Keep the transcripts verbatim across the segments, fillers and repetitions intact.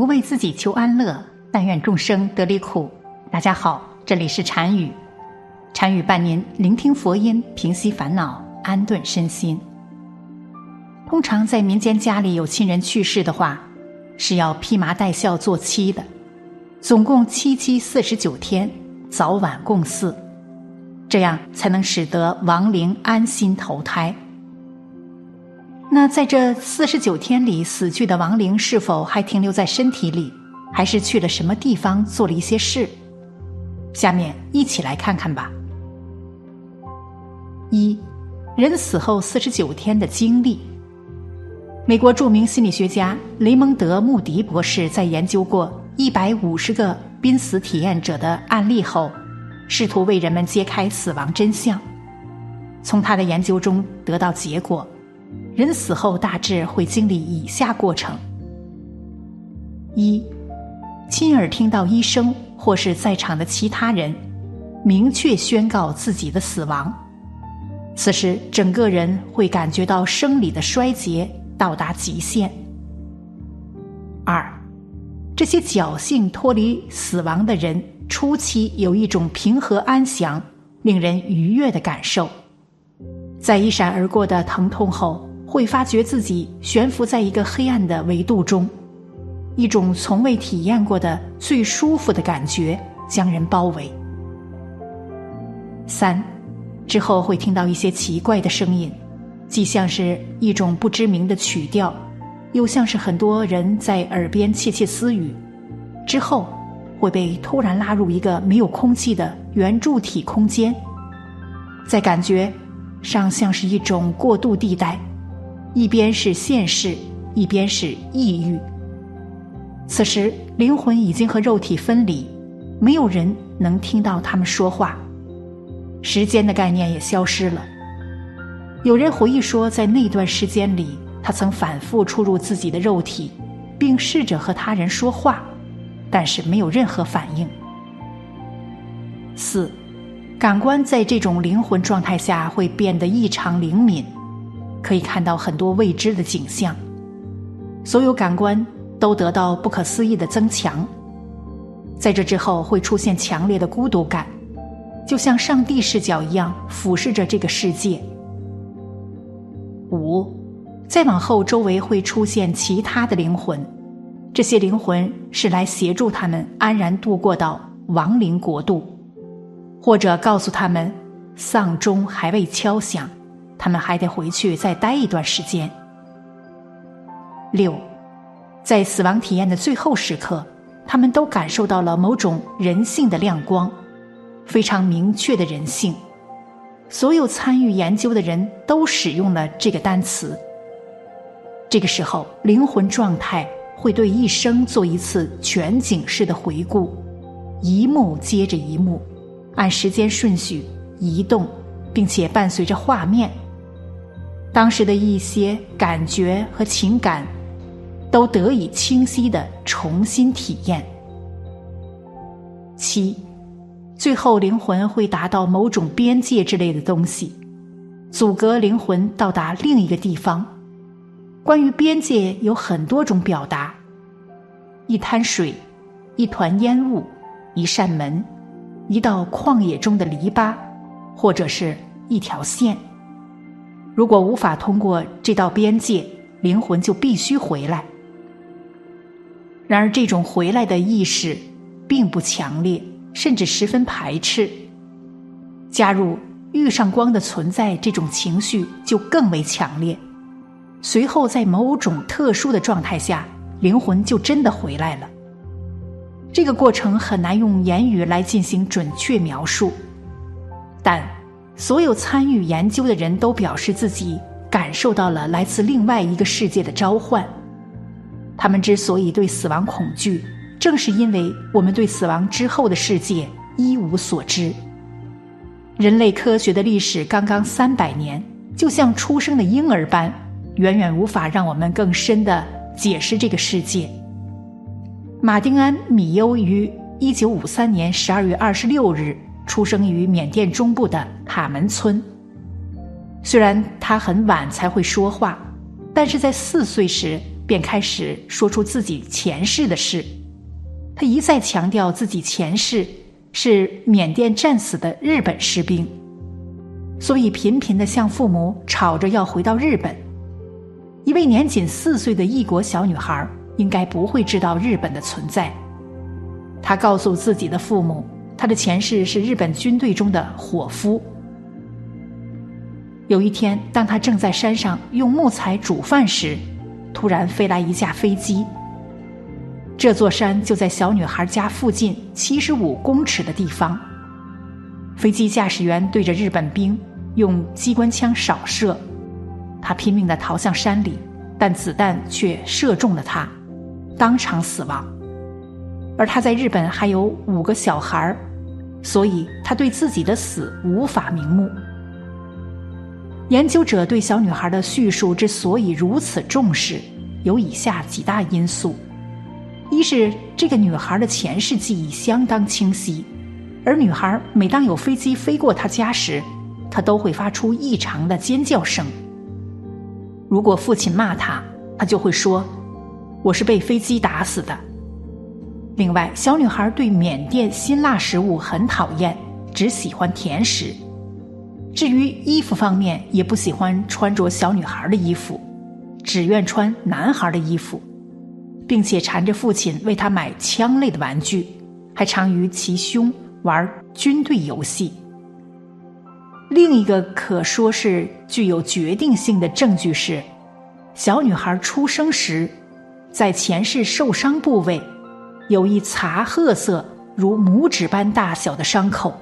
不为自己求安乐，但愿众生得离苦。大家好，这里是禅语，禅语伴您聆听佛音，平息烦恼，安顿身心。通常在民间家里有亲人去世的话，是要披麻戴孝做七的，总共七七四十九天，早晚共祀，这样才能使得亡灵安心投胎。那在这四十九天里，死去的亡灵是否还停留在身体里，还是去了什么地方做了一些事？下面一起来看看吧。一、人死后四十九天的经历。美国著名心理学家雷蒙德·穆迪博士在研究过一百五十个濒死体验者的案例后，试图为人们揭开死亡真相。从他的研究中得到结果，人死后大致会经历以下过程：一、亲耳听到医生或是在场的其他人明确宣告自己的死亡，此时整个人会感觉到生理的衰竭到达极限。二、这些侥幸脱离死亡的人初期有一种平和安详、令人愉悦的感受，在一闪而过的疼痛后，会发觉自己悬浮在一个黑暗的维度中，一种从未体验过的最舒服的感觉将人包围。三、之后会听到一些奇怪的声音，既像是一种不知名的曲调，又像是很多人在耳边窃窃私语，之后会被突然拉入一个没有空气的圆柱体空间，在感觉上像是一种过渡地带，一边是现世，一边是异域。此时灵魂已经和肉体分离，没有人能听到他们说话，时间的概念也消失了。有人回忆说，在那段时间里，他曾反复出入自己的肉体，并试着和他人说话，但是没有任何反应。四、感官在这种灵魂状态下会变得异常灵敏，可以看到很多未知的景象，所有感官都得到不可思议的增强。在这之后会出现强烈的孤独感，就像上帝视角一样俯视着这个世界。五、再往后周围会出现其他的灵魂，这些灵魂是来协助他们安然度过到亡灵国度，或者告诉他们丧钟还未敲响，他们还得回去再待一段时间。六、在死亡体验的最后时刻，他们都感受到了某种人性的亮光，非常明确的人性。所有参与研究的人都使用了这个单词。这个时候，灵魂状态会对一生做一次全景式的回顾，一幕接着一幕，按时间顺序移动，并且伴随着画面，当时的一些感觉和情感都得以清晰地重新体验。七、最后灵魂会达到某种边界之类的东西，阻隔灵魂到达另一个地方。关于边界有很多种表达，一滩水，一团烟雾，一扇门，一道旷野中的篱笆，或者是一条线。如果无法通过这道边界，灵魂就必须回来。然而这种回来的意识并不强烈，甚至十分排斥。加入遇上光的存在，这种情绪就更为强烈。随后在某种特殊的状态下，灵魂就真的回来了。这个过程很难用言语来进行准确描述，但所有参与研究的人都表示自己感受到了来自另外一个世界的召唤。他们之所以对死亡恐惧，正是因为我们对死亡之后的世界一无所知。人类科学的历史刚刚三百年，就像出生的婴儿般，远远无法让我们更深地解释这个世界。马丁安·米优于一九五三年十二月二十六日出生于缅甸中部的塔门村。虽然他很晚才会说话，但是在四岁时便开始说出自己前世的事。他一再强调自己前世是缅甸战死的日本士兵，所以频频地向父母吵着要回到日本。一位年仅四岁的异国小女孩应该不会知道日本的存在。她告诉自己的父母，她的前世是日本军队中的伙夫。有一天，当她正在山上用木材煮饭时，突然飞来一架飞机。这座山就在小女孩家附近七十五公尺的地方。飞机驾驶员对着日本兵用机关枪扫射，他拼命地逃向山里，但子弹却射中了他，当场死亡。而他在日本还有五个小孩，所以他对自己的死无法瞑目。研究者对小女孩的叙述之所以如此重视，有以下几大因素：一是这个女孩的前世记忆相当清晰，而女孩每当有飞机飞过她家时，她都会发出异常的尖叫声。如果父亲骂她，她就会说：“我是被飞机打死的。”另外，小女孩对缅甸辛辣食物很讨厌，只喜欢甜食。至于衣服方面，也不喜欢穿着小女孩的衣服，只愿穿男孩的衣服，并且缠着父亲为她买枪类的玩具，还常与其兄玩军队游戏。另一个可说是具有决定性的证据是，小女孩出生时，在前世受伤部位有一茶褐色如拇指般大小的伤口。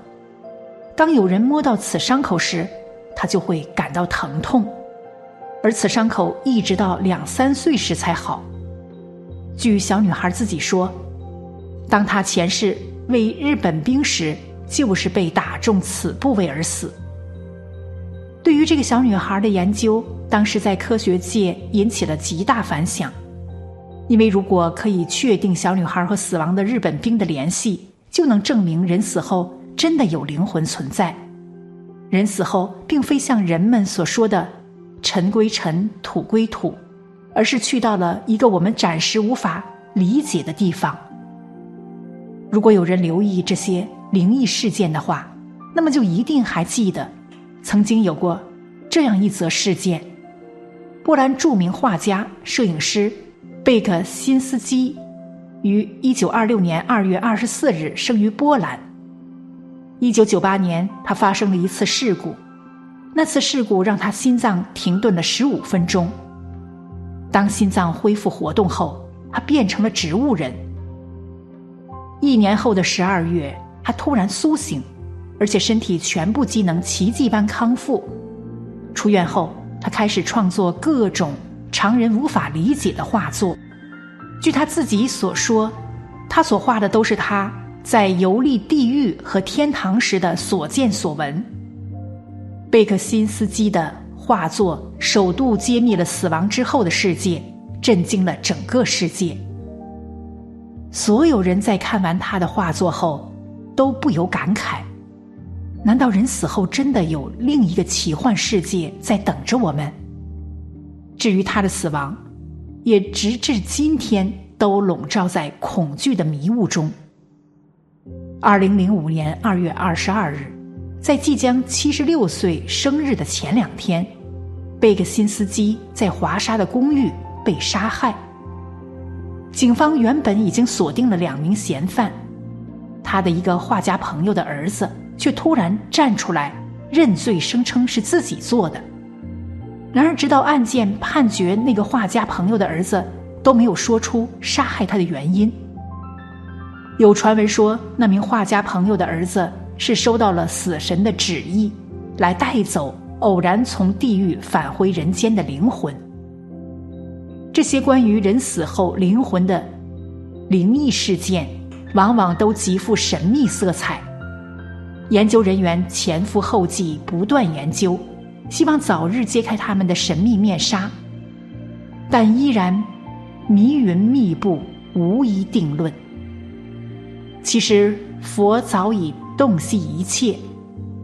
当有人摸到此伤口时，他就会感到疼痛，而此伤口一直到两三岁时才好。据小女孩自己说，当她前世为日本兵时，就是被打中此部位而死。对于这个小女孩的研究，当时在科学界引起了极大反响，因为如果可以确定小女孩和死亡的日本兵的联系，就能证明人死后真的有灵魂存在。人死后并非像人们所说的尘归尘，土归土，而是去到了一个我们暂时无法理解的地方。如果有人留意这些灵异事件的话，那么就一定还记得曾经有过这样一则事件：波兰著名画家、摄影师贝克辛斯基于一九二六年二月二十四日生于波兰。一九九八年，他发生了一次事故，那次事故让他心脏停顿了十五分钟。当心脏恢复活动后，他变成了植物人。一年后的十二月，他突然苏醒，而且身体全部机能奇迹般康复。出院后，他开始创作各种常人无法理解的画作。据他自己所说，他所画的都是他在游历地狱和天堂时的所见所闻。贝克辛斯基的画作首度揭秘了死亡之后的世界，震惊了整个世界。所有人在看完他的画作后都不由感慨：难道人死后真的有另一个奇幻世界在等着我们？至于他的死亡，也直至今天都笼罩在恐惧的迷雾中。二零零五年二月二十二日，在即将七十六岁生日的前两天，贝克辛斯基在华沙的公寓被杀害。警方原本已经锁定了两名嫌犯，他的一个画家朋友的儿子却突然站出来认罪，声称是自己做的。然而直到案件判决，那个画家朋友的儿子都没有说出杀害他的原因。有传闻说，那名画家朋友的儿子是收到了死神的旨意，来带走偶然从地狱返回人间的灵魂。这些关于人死后灵魂的灵异事件，往往都极富神秘色彩。研究人员前赴后继，不断研究，希望早日揭开他们的神秘面纱，但依然迷云密布，无一定论。其实佛早已洞悉一切，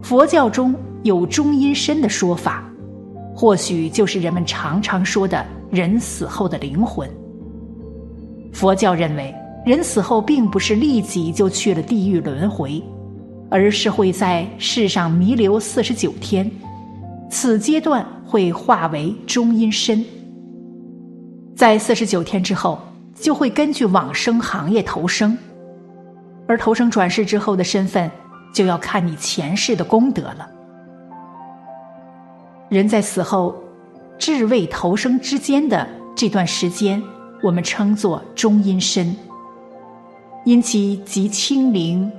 佛教中有中阴身的说法，或许就是人们常常说的人死后的灵魂。佛教认为，人死后并不是立即就去了地狱轮回，而是会在世上弥留四十九天，此阶段会化为中阴身。在四十九天之后，就会根据往生行业投生，而投生转世之后的身份，就要看你前世的功德了。人在死后至未投生之间的这段时间，我们称作中阴身，因其极清灵、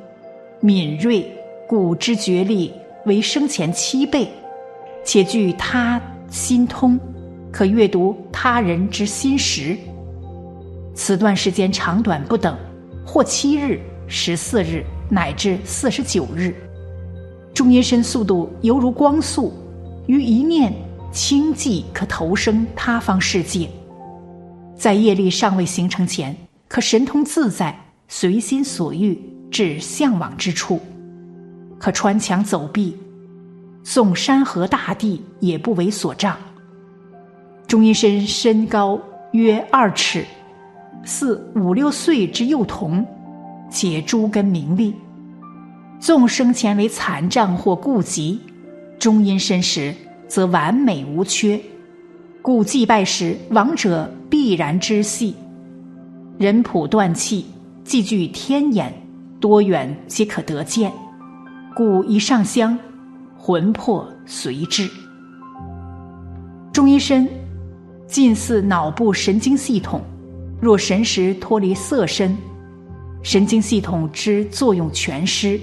敏锐、古之觉力为生前七倍，且具他心通，可阅读他人之心识。此段时间长短不等，或七日、十四日乃至四十九日。中阴身速度犹如光速，于一念轻即可投生他方世界。在业力尚未形成前，可神通自在，随心所欲，至向往之处，可穿墙走壁，纵山河大地也不为所障。中阴身身高约二尺，似五六岁之幼童，且诸根明利。纵生前为残障或痼疾，中阴身时则完美无缺，故祭拜时亡者必然知悉。人普断气，既具天眼，多远皆可得见，故一上香，魂魄随至。中阴身近似脑部神经系统，若神识脱离色身，神经系统之作用全失，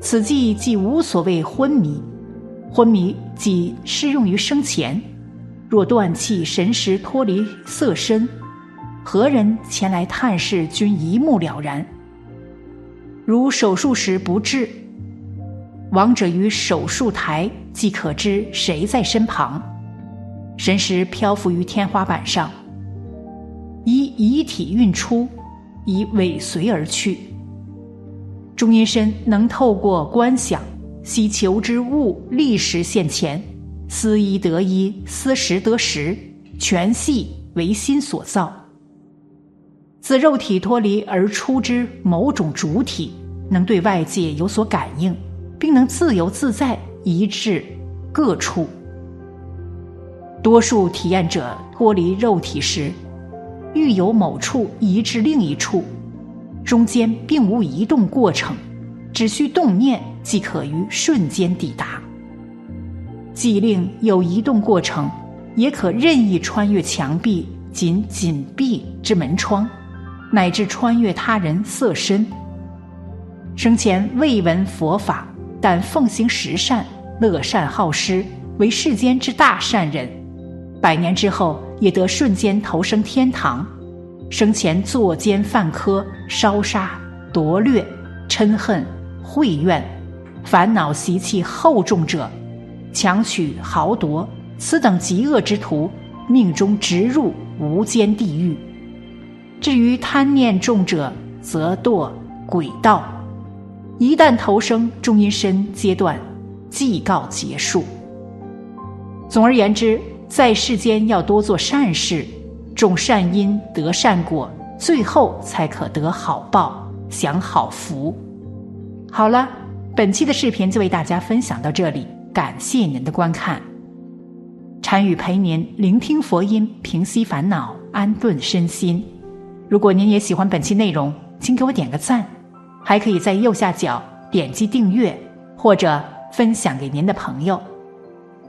此即即无所谓昏迷。昏迷即适用于生前，若断气，神识脱离色身，何人前来探视均一目了然。如手术时不治，亡者于手术台即可知谁在身旁，神识漂浮于天花板上，以遗体运出，以尾随而去。中阴身能透过观想，悉求之物立时现前，思一得一，思十得十，全系为心所造。自肉体脱离而出之某种主体，能对外界有所感应，并能自由自在移至各处。多数体验者脱离肉体时，欲由某处移至另一处，中间并无移动过程，只需动念即可于瞬间抵达。即令有移动过程，也可任意穿越墙壁，仅紧闭之门窗，乃至穿越他人色身。生前未闻佛法，但奉行十善，乐善好施，为世间之大善人，百年之后也得瞬间投生天堂。生前作奸犯科，烧杀夺掠，嗔恨恚怨，烦恼习气厚重者，强取豪夺，此等极恶之徒，命中直入无间地狱。至于贪念重者，则堕鬼道。一旦投生中阴身阶段，即告结束。总而言之，在世间要多做善事，种善因，得善果，最后才可得好报，享好福。好了，本期的视频就为大家分享到这里，感谢您的观看。禅语陪您聆听佛音，平息烦恼，安顿身心。如果您也喜欢本期内容，请给我点个赞，还可以在右下角点击订阅，或者分享给您的朋友。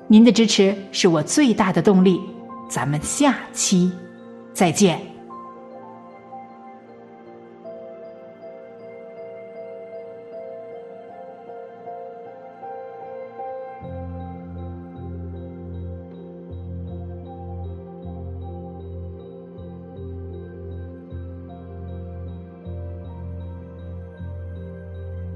您的支持是我最大的动力，咱们下期再见。